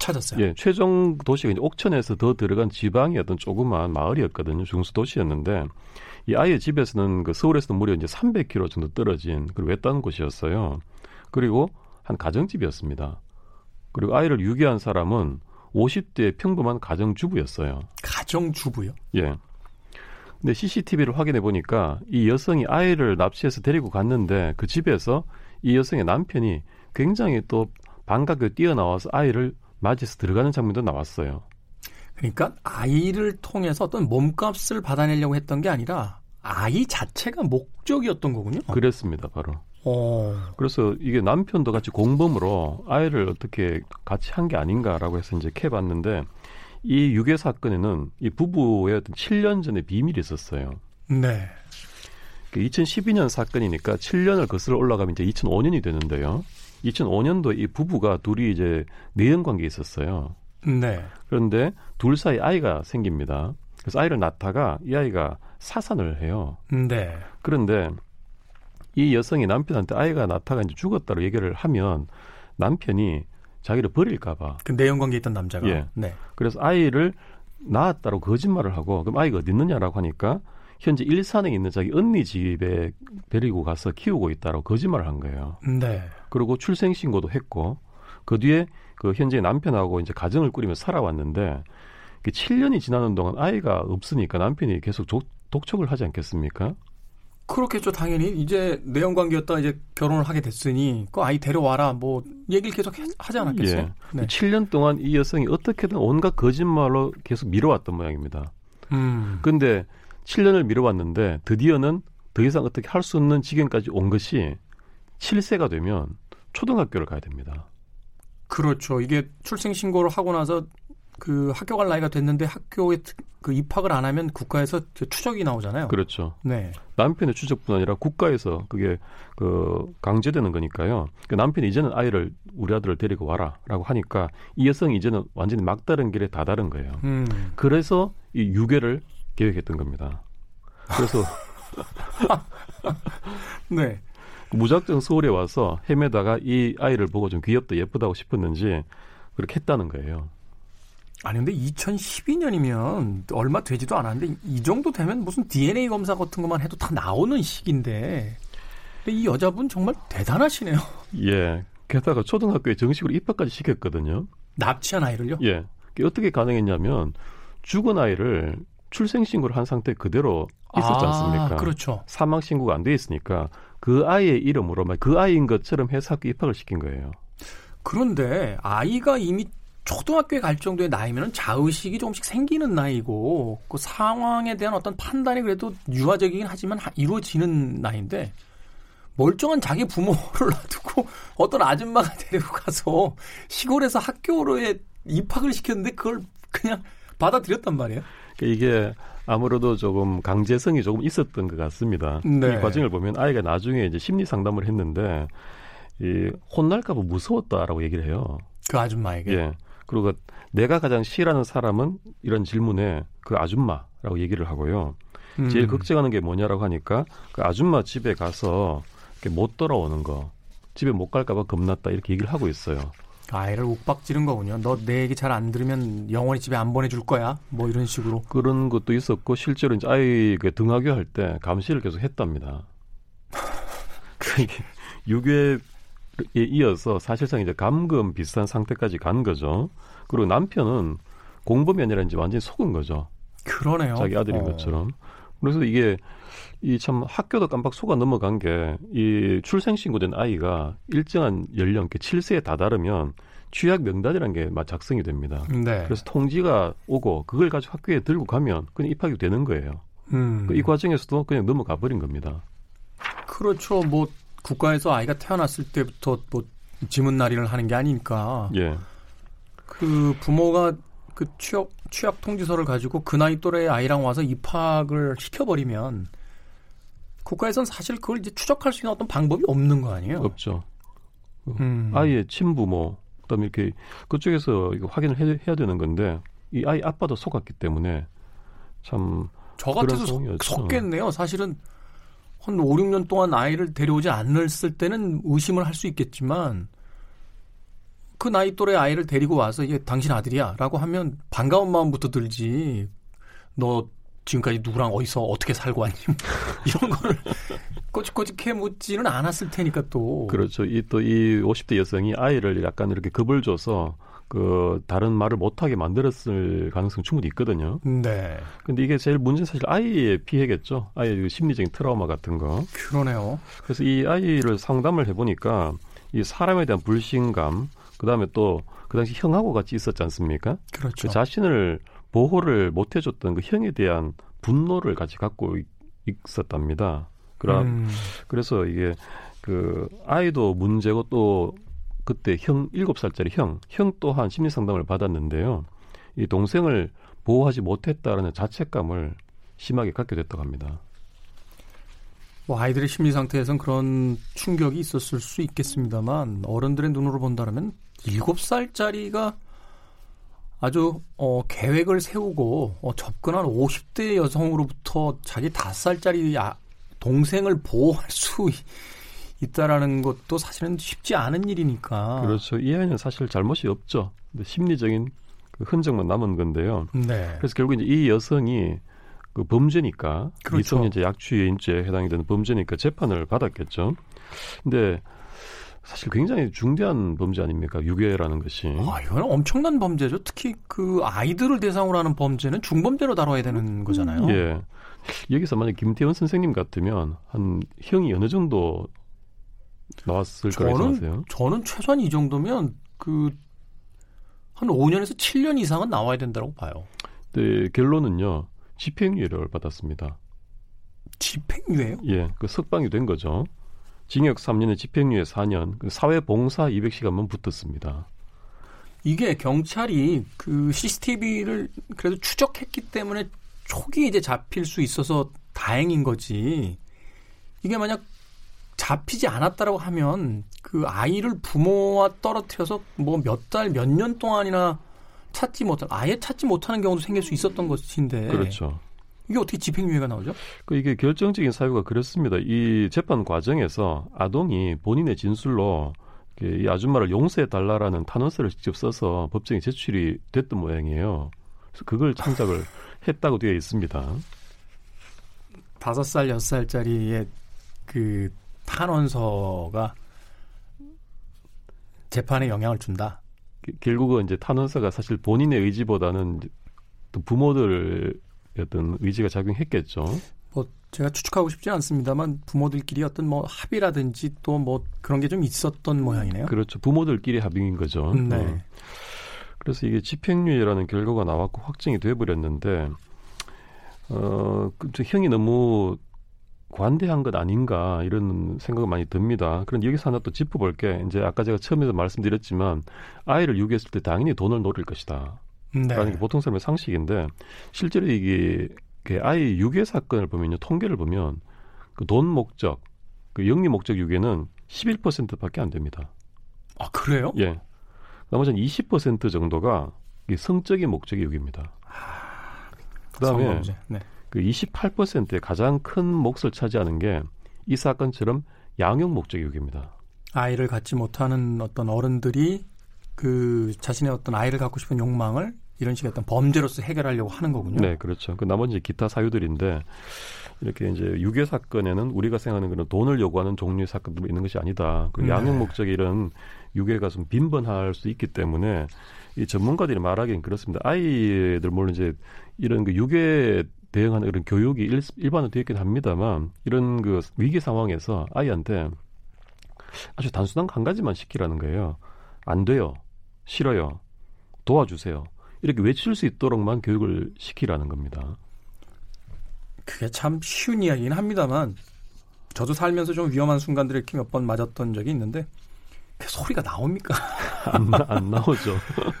찾았어요. 예, 최종 도시가 이제 옥천에서 더 들어간 지방의 어떤 조그마한 마을이었거든요. 중수 도시였는데 이 아이의 집에서는 그 서울에서는 무려 이제 삼백 킬로미터 정도 떨어진 그리고 외딴 곳이었어요. 그리고 한 가정집이었습니다. 그리고 아이를 유괴한 사람은 오십 대 평범한 가정주부였어요. 가정주부요? 예. 근데 씨씨티비를 확인해 보니까 이 여성이 아이를 납치해서 데리고 갔는데 그 집에서 이 여성의 남편이 굉장히 또 반갑게 뛰어나와서 아이를 맞이해서 들어가는 장면도 나왔어요. 그러니까 아이를 통해서 어떤 몸값을 받아내려고 했던 게 아니라 아이 자체가 목적이었던 거군요. 그랬습니다. 바로. 오. 그래서 이게 남편도 같이 공범으로 아이를 어떻게 같이 한 게 아닌가라고 해서 이제 캐봤는데 이 유괴 사건에는 이 부부의 어떤 칠 년 전의 비밀이 있었어요. 네. 이천십이 년 사건이니까 칠 년을 거슬러 올라가면 이제 이천오 년이 되는데요. 이천오 년도에 이 부부가 둘이 이제 내연 관계에 있었어요. 네. 그런데 둘 사이 아이가 생깁니다. 그래서 아이를 낳다가 이 아이가 사산을 해요. 네. 그런데 이 여성이 남편한테 아이가 낳다가 이제 죽었다고 얘기를 하면 남편이 자기를 버릴까 봐. 그 내연 관계에 있던 남자가. 예. 네. 그래서 아이를 낳았다고 거짓말을 하고 그럼 아이가 어디 있느냐라고 하니까 현재 일산에 있는 자기 언니 집에 데리고 가서 키우고 있다고 거짓말을 한 거예요. 네. 그리고 출생신고도 했고 그 뒤에 그 현재 남편하고 이제 가정을 꾸리며 살아왔는데 칠 년이 지나는 동안 아이가 없으니까 남편이 계속 조, 독촉을 하지 않겠습니까? 그렇겠죠. 당연히 이제 내연 관계였다 이제 결혼을 하게 됐으니 그 아이 데려와라 뭐 얘기를 계속 하지 않았겠어요? 예. 네. 칠 년 동안 이 여성이 어떻게든 온갖 거짓말로 계속 미뤄왔던 모양입니다. 음. 근데 칠 년을 미뤄왔는데 드디어는 더 이상 어떻게 할 수 없는 지경까지 온 것이 칠 세가 되면 초등학교를 가야 됩니다. 그렇죠. 이게 출생신고를 하고 나서 그 학교 갈 나이가 됐는데 학교에 그 입학을 안 하면 국가에서 추적이 나오잖아요. 그렇죠. 네. 남편의 추적뿐 아니라 국가에서 그게 그 강제되는 거니까요. 그러니까 남편이 이제는 아이를 우리 아들을 데리고 와라라고 하니까 이 여성이 이제는 완전히 막다른 길에 다다른 거예요. 음. 그래서 이 유괴를 계획했던 겁니다. 그래서 네. 무작정 서울에 와서 헤매다가 이 아이를 보고 좀 귀엽다 예쁘다고 싶었는지 그렇게 했다는 거예요. 아니 근데 이천십이 년이면 얼마 되지도 않았는데 이 정도 되면 무슨 디엔에이 검사 같은 것만 해도 다 나오는 시기인데 근데 이 여자분 정말 대단하시네요. 예. 게다가 초등학교에 정식으로 입학까지 시켰거든요. 납치한 아이를요? 예. 어떻게 가능했냐면 죽은 아이를 출생신고를 한 상태 그대로 있었지 않습니까? 아, 그렇죠. 사망신고가 안 돼 있으니까 그 아이의 이름으로 그 아이인 것처럼 해서 학교 입학을 시킨 거예요. 그런데 아이가 이미 초등학교에 갈 정도의 나이면 자의식이 조금씩 생기는 나이고 그 상황에 대한 어떤 판단이 그래도 유아적이긴 하지만 이루어지는 나이인데 멀쩡한 자기 부모를 놔두고 어떤 아줌마가 데리고 가서 시골에서 학교로에 입학을 시켰는데 그걸 그냥 받아들였단 말이에요. 이게 아무래도 조금 강제성이 조금 있었던 것 같습니다. 네. 이 과정을 보면 아이가 나중에 이제 심리 상담을 했는데 이 혼날까 봐 무서웠다라고 얘기를 해요. 그 아줌마에게. 예. 그리고 내가 가장 싫어하는 사람은 이런 질문에 그 아줌마라고 얘기를 하고요. 음. 제일 걱정하는 게 뭐냐라고 하니까 그 아줌마 집에 가서 이렇게 못 돌아오는 거, 집에 못 갈까 봐 겁났다 이렇게 얘기를 하고 있어요. 아이를 욱박지른 거군요. 너 내 얘기 잘 안 들으면 영원히 집에 안 보내줄 거야. 뭐 이런 식으로. 그런 것도 있었고 실제로 이제 아이 등하교할 때 감시를 계속 했답니다. 유괴에 이어서 사실상 이제 감금 비슷한 상태까지 간 거죠. 그리고 남편은 공범이 아니라 이제 완전히 속은 거죠. 그러네요. 자기 아들인 어. 것처럼. 그래서 이게 이 참 학교도 깜빡 속아 넘어간 게 이 출생신고된 아이가 일정한 연령, 칠 세에 다다르면 취약 명단이라는 게 막 작성이 됩니다. 네. 그래서 통지가 오고 그걸 가지고 학교에 들고 가면 그냥 입학이 되는 거예요. 음. 이 과정에서도 그냥 넘어가 버린 겁니다. 그렇죠. 뭐 국가에서 아이가 태어났을 때부터 뭐 지문날인을 하는 게 아니니까. 예. 그 부모가 그 취업, 취업 통지서를 가지고 그 나이 또래의 아이랑 와서 입학을 시켜버리면 국가에선 사실 그걸 이제 추적할 수 있는 어떤 방법이 없는 거 아니에요? 없죠. 음. 아이의 친부모, 그다음에 이렇게 그쪽에서 이거 확인을 해, 해야 되는 건데 이 아이 아빠도 속았기 때문에 참 저 같아서 속, 속겠네요. 사실은 한 오, 육 년 동안 아이를 데려오지 않았을 때는 의심을 할 수 있겠지만 그 나이 또래 아이를 데리고 와서 이게 당신 아들이야 라고 하면 반가운 마음부터 들지 너 지금까지 누구랑 어디서 어떻게 살고 왔니 이런 걸 꼬치꼬치 해묻지는 않았을 테니까 또. 그렇죠. 이 또 이 오십 대 여성이 아이를 약간 이렇게 급을 줘서 그 다른 말을 못하게 만들었을 가능성 충분히 있거든요. 네. 근데 이게 제일 문제는 사실 아이의 피해겠죠. 아이의 심리적인 트라우마 같은 거. 그러네요. 그래서 이 아이를 상담을 해보니까 이 사람에 대한 불신감 그다음에 또 그 당시 형하고 같이 있었지 않습니까? 그렇죠. 그 자신을 보호를 못 해줬던 그 형에 대한 분노를 같이 갖고 있었답니다. 음. 그래서 이게 그 아이도 문제고 또 그때 형 일곱 살짜리 형, 형 또한 심리상담을 받았는데요. 이 동생을 보호하지 못했다라는 자책감을 심하게 갖게 됐다고 합니다. 뭐 아이들의 심리 상태에선 그런 충격이 있었을 수 있겠습니다만 어른들의 눈으로 본다면 일곱 살짜리가 아주 어, 계획을 세우고 어, 접근한 오십 대 여성으로부터 자기 다섯 살짜리 아, 동생을 보호할 수 있다라는 것도 사실은 쉽지 않은 일이니까. 그렇죠. 이 아이는 사실 잘못이 없죠. 근데 심리적인 그 흔적만 남은 건데요. 네. 그래서 결국 이제 이 여성이 그 범죄니까 그렇죠. 미성년자 약취유인죄에 해당이 되는 범죄니까 재판을 받았겠죠. 근데 사실 굉장히 중대한 범죄 아닙니까? 유괴라는 것이. 아, 이건 엄청난 범죄죠. 특히 그 아이들을 대상으로 하는 범죄는 중범죄로 다뤄야 되는 거잖아요. 예. 여기서 만약 김태훈 선생님 같으면 한 형이 어느 정도 나왔을 거라고 생각하세요? 저는 최소한 이 정도면 그 한 오 년에서 칠 년 이상은 나와야 된다고 봐요. 네, 결론은요. 집행유예를 받았습니다. 집행유예요? 예, 그 석방이 된 거죠. 징역 삼 년에 집행유예 사 년, 그 사회봉사 이백 시간만 붙었습니다. 이게 경찰이 그 씨씨티비를 그래도 추적했기 때문에 초기에 이제 잡힐 수 있어서 다행인 거지. 이게 만약 잡히지 않았다라고 하면 그 아이를 부모와 떨어뜨려서 뭐 몇 달, 몇 년 동안이나 찾지 못한 아예 찾지 못하는 경우도 생길 수 있었던 것인데. 그렇죠. 이게 어떻게 집행유예가 나오죠? 그 이게 결정적인 사유가 그렇습니다. 이 재판 과정에서 아동이 본인의 진술로 이 아줌마를 용서해 달라라는 탄원서를 직접 써서 법정에 제출이 됐던 모양이에요. 그래서 그걸 창작을 했다고 되어 있습니다. 다섯 살, 여섯 살짜리의 그 탄원서가 재판에 영향을 준다. 결국은 이제 탄원서가 사실 본인의 의지보다는 부모들 어떤 의지가 작용했겠죠. 뭐 제가 추측하고 싶지 않습니다만 부모들끼리 어떤 뭐 합의라든지 또 뭐 그런 게 좀 있었던 모양이네요. 그렇죠. 부모들끼리 합의인 거죠. 음, 네. 네. 그래서 이게 집행유예라는 결과가 나왔고 확정이 돼버렸는데 어, 형이 너무 관대한 것 아닌가 이런 생각이 많이 듭니다. 그런데 여기서 하나 또 짚어볼 게 이제 아까 제가 처음에서 말씀드렸지만 아이를 유기했을 때 당연히 돈을 노릴 것이다. 네. 라는 게 보통 사람의 상식인데 실제로 이게 아이 유괴 사건을 보면요. 통계를 보면 그 돈 목적, 그 영리 목적 유괴는 십일 퍼센트밖에 안 됩니다. 아, 그래요? 예. 나머지는 이십 퍼센트 정도가 성적인 목적의 유괴입니다. 아, 그다음에 네. 그 이십팔 퍼센트의 가장 큰 몫을 차지하는 게 이 사건처럼 양육 목적의 유괴입니다. 아이를 갖지 못하는 어떤 어른들이 그 자신의 어떤 아이를 갖고 싶은 욕망을 이런 식의 어떤 범죄로서 해결하려고 하는 거군요. 네, 그렇죠. 그 나머지 기타 사유들인데 이렇게 이제 유괴 사건에는 우리가 생각하는 그런 돈을 요구하는 종류의 사건도 있는 것이 아니다. 그 양육 네. 목적의 이런 유괴가 좀 빈번할 수 있기 때문에 이 전문가들이 말하기는 그렇습니다. 아이들 물론 이제 이런 그 유괴 대응하는 그런 교육이 일, 일반화되어 있긴 합니다만 이런 그 위기 상황에서 아이한테 아주 단순한 한 가지만 시키라는 거예요. 안 돼요. 싫어요. 도와주세요. 이렇게 외칠 수 있도록만 교육을 시키라는 겁니다. 그게 참 쉬운 이야기긴 합니다만 저도 살면서 좀 위험한 순간들을 이렇게 몇 번 맞았던 적이 있는데 그 소리가 나옵니까? 안, 안 나오죠.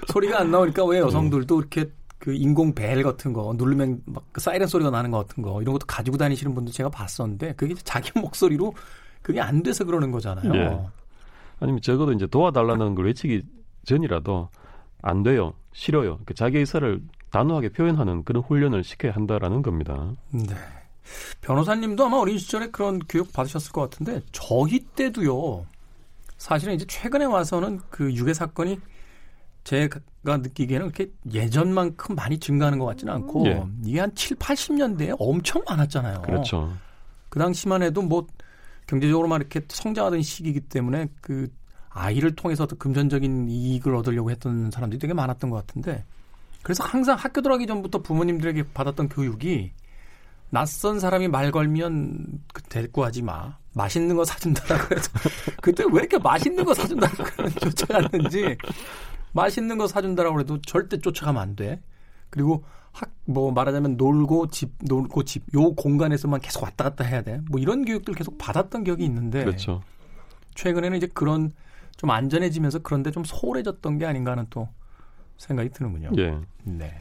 소리가 안 나오니까 왜 여성들도 이렇게 그 인공 벨 같은 거 누르면 막 그 사이렌 소리가 나는 것 같은 거 이런 것도 가지고 다니시는 분들 제가 봤었는데 그게 자기 목소리로 그게 안 돼서 그러는 거잖아요. 예. 아니면 적어도 이제 도와달라는 걸 외치기 전이라도 안 돼요, 싫어요. 그러니까 자기 의사를 단호하게 표현하는 그런 훈련을 시켜야 한다라는 겁니다. 네. 변호사님도 아마 어린 시절에 그런 교육 받으셨을 것 같은데 저희 때도요. 사실은 이제 최근에 와서는 그 유괴 사건이 제가 느끼기에는 그렇게 예전만큼 많이 증가하는 것 같지는 않고 예. 이게 한 칠팔십 년대에 엄청 많았잖아요. 그렇죠. 그 당시만 해도 뭐 경제적으로만 이렇게 성장하던 시기이기 때문에 그 아이를 통해서 금전적인 이익을 얻으려고 했던 사람들이 되게 많았던 것 같은데 그래서 항상 학교 들어가기 전부터 부모님들에게 받았던 교육이 낯선 사람이 말 걸면 대꾸하지 마. 맛있는 거 사준다라고 해서 그때 왜 이렇게 맛있는 거 사준다라고 쫓아갔는지 맛있는 거 사준다라고 해도 절대 쫓아가면 안 돼. 그리고 학, 뭐 말하자면 놀고 집, 놀고 집, 요 공간에서만 계속 왔다 갔다 해야 돼. 뭐 이런 교육들 계속 받았던 기억이 있는데 그렇죠. 최근에는 이제 그런 좀 안전해지면서 그런데 좀 소홀해졌던 게 아닌가 하는 또 생각이 드는군요. 예. 네.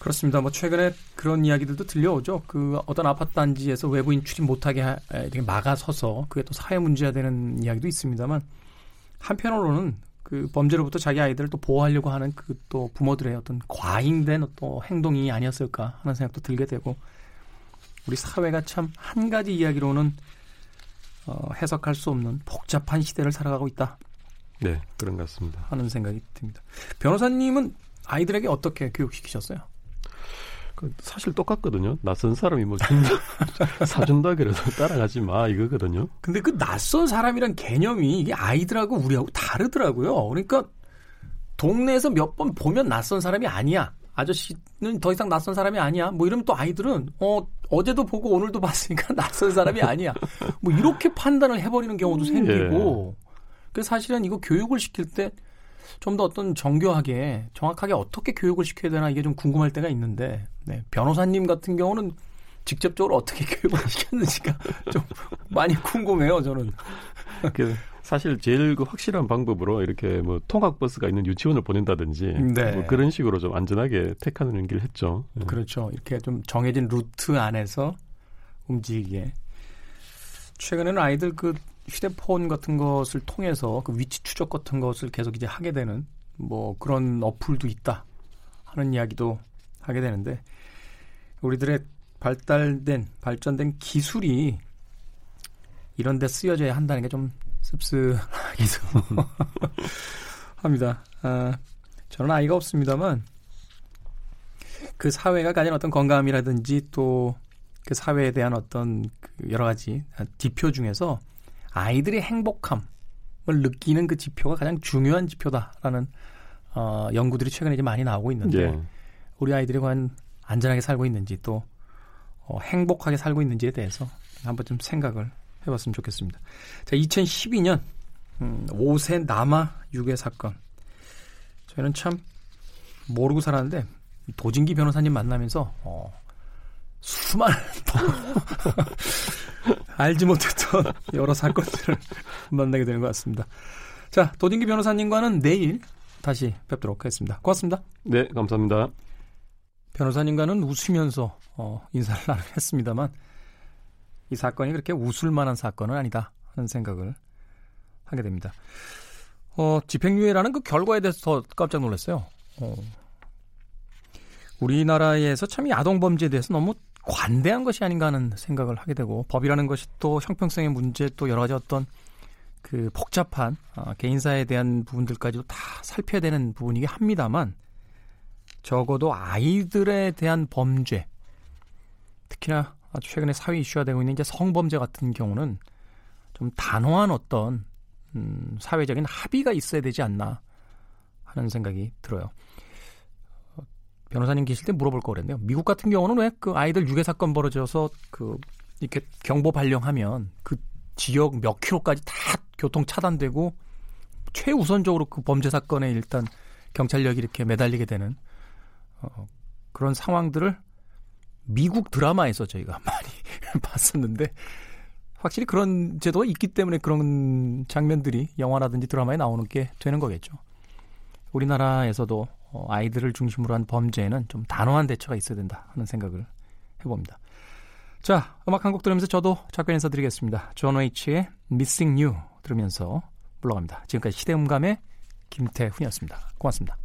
그렇습니다. 뭐 최근에 그런 이야기들도 들려오죠. 그 어떤 아파트 단지에서 외부인 출입 못하게 하, 이렇게 막아서서 그게 또 사회 문제가 되는 이야기도 있습니다만 한편으로는 그 범죄로부터 자기 아이들을 또 보호하려고 하는 그 또 부모들의 어떤 과잉된 또 행동이 아니었을까 하는 생각도 들게 되고 우리 사회가 참 한 가지 이야기로는 어, 해석할 수 없는 복잡한 시대를 살아가고 있다. 네, 그런 것 같습니다. 하는 생각이 듭니다. 변호사님은 아이들에게 어떻게 교육시키셨어요? 사실 똑같거든요. 낯선 사람이 뭐 사준다 그래서 따라가지 마 이거거든요. 근데 그 낯선 사람이란 개념이 이게 아이들하고 우리하고 다르더라고요. 그러니까 동네에서 몇 번 보면 낯선 사람이 아니야. 아저씨는 더 이상 낯선 사람이 아니야. 뭐 이러면 또 아이들은 어, 어제도 보고 오늘도 봤으니까 낯선 사람이 아니야. 뭐 이렇게 판단을 해버리는 경우도 생기고. 예. 그래서 사실은 이거 교육을 시킬 때 좀 더 어떤 정교하게 정확하게 어떻게 교육을 시켜야 되나 이게 좀 궁금할 때가 있는데 네, 변호사님 같은 경우는 직접적으로 어떻게 교육을 시켰는지가 좀 많이 궁금해요. 저는. 사실 제일 그 확실한 방법으로 이렇게 뭐 통학버스가 있는 유치원을 보낸다든지 네. 뭐 그런 식으로 좀 안전하게 택하는 길을 했죠. 그렇죠. 이렇게 좀 정해진 루트 안에서 움직이게. 최근에는 아이들 그 휴대폰 같은 것을 통해서 그 위치 추적 같은 것을 계속 이제 하게 되는 뭐 그런 어플도 있다 하는 이야기도 하게 되는데 우리들의 발달된 발전된 기술이 이런 데 쓰여져야 한다는 게 좀 씁쓸하기도 합니다. 아, 저는 아이가 없습니다만 그 사회가 가진 어떤 건강함이라든지 또 그 사회에 대한 어떤 여러 가지 지표 중에서 아이들의 행복함을 느끼는 그 지표가 가장 중요한 지표다라는 어, 연구들이 최근에 이제 많이 나오고 있는데 예. 우리 아이들이 과연 안전하게 살고 있는지 또 어, 행복하게 살고 있는지에 대해서 한번 좀 생각을 해봤으면 좋겠습니다. 자, 이천십이 년 음, 오 세 남아 유괴 사건. 저희는 참 모르고 살았는데 도진기 변호사님 만나면서 어, 수많은 알지 못했던 여러 사건들을 만나게 되는 것 같습니다. 자, 도진기 변호사님과는 내일 다시 뵙도록 하겠습니다. 고맙습니다. 네, 감사합니다. 변호사님과는 웃으면서 어, 인사를 나누 했습니다만 이 사건이 그렇게 웃을 만한 사건은 아니다 하는 생각을 하게 됩니다. 어, 집행유예라는 그 결과에 대해서 더 깜짝 놀랐어요. 어, 우리나라에서 참 이 아동범죄에 대해서 너무 관대한 것이 아닌가 하는 생각을 하게 되고, 법이라는 것이 또 형평성의 문제, 또 여러 가지 어떤 그 복잡한 어, 개인사에 대한 부분들까지도 다 살펴야 되는 부분이긴 합니다만, 적어도 아이들에 대한 범죄, 특히나 아주 최근에 사회 이슈화 되고 있는 이제 성범죄 같은 경우는 좀 단호한 어떤 음, 사회적인 합의가 있어야 되지 않나 하는 생각이 들어요. 어, 변호사님 계실 때 물어볼 거 그랬네요. 미국 같은 경우는 왜 그 아이들 유괴 사건 벌어져서 그 이렇게 경보 발령하면 그 지역 몇 킬로까지 다 교통 차단되고 최우선적으로 그 범죄 사건에 일단 경찰력이 이렇게 매달리게 되는 어, 그런 상황들을 미국 드라마에서 저희가 많이 봤었는데, 확실히 그런 제도가 있기 때문에 그런 장면들이 영화라든지 드라마에 나오는 게 되는 거겠죠. 우리나라에서도 아이들을 중심으로 한 범죄에는 좀 단호한 대처가 있어야 된다 하는 생각을 해봅니다. 자, 음악 한 곡 들으면서 저도 작별 인사드리겠습니다. 존 H의 Missing You 들으면서 물러갑니다. 지금까지 시대음감의 김태훈이었습니다. 고맙습니다.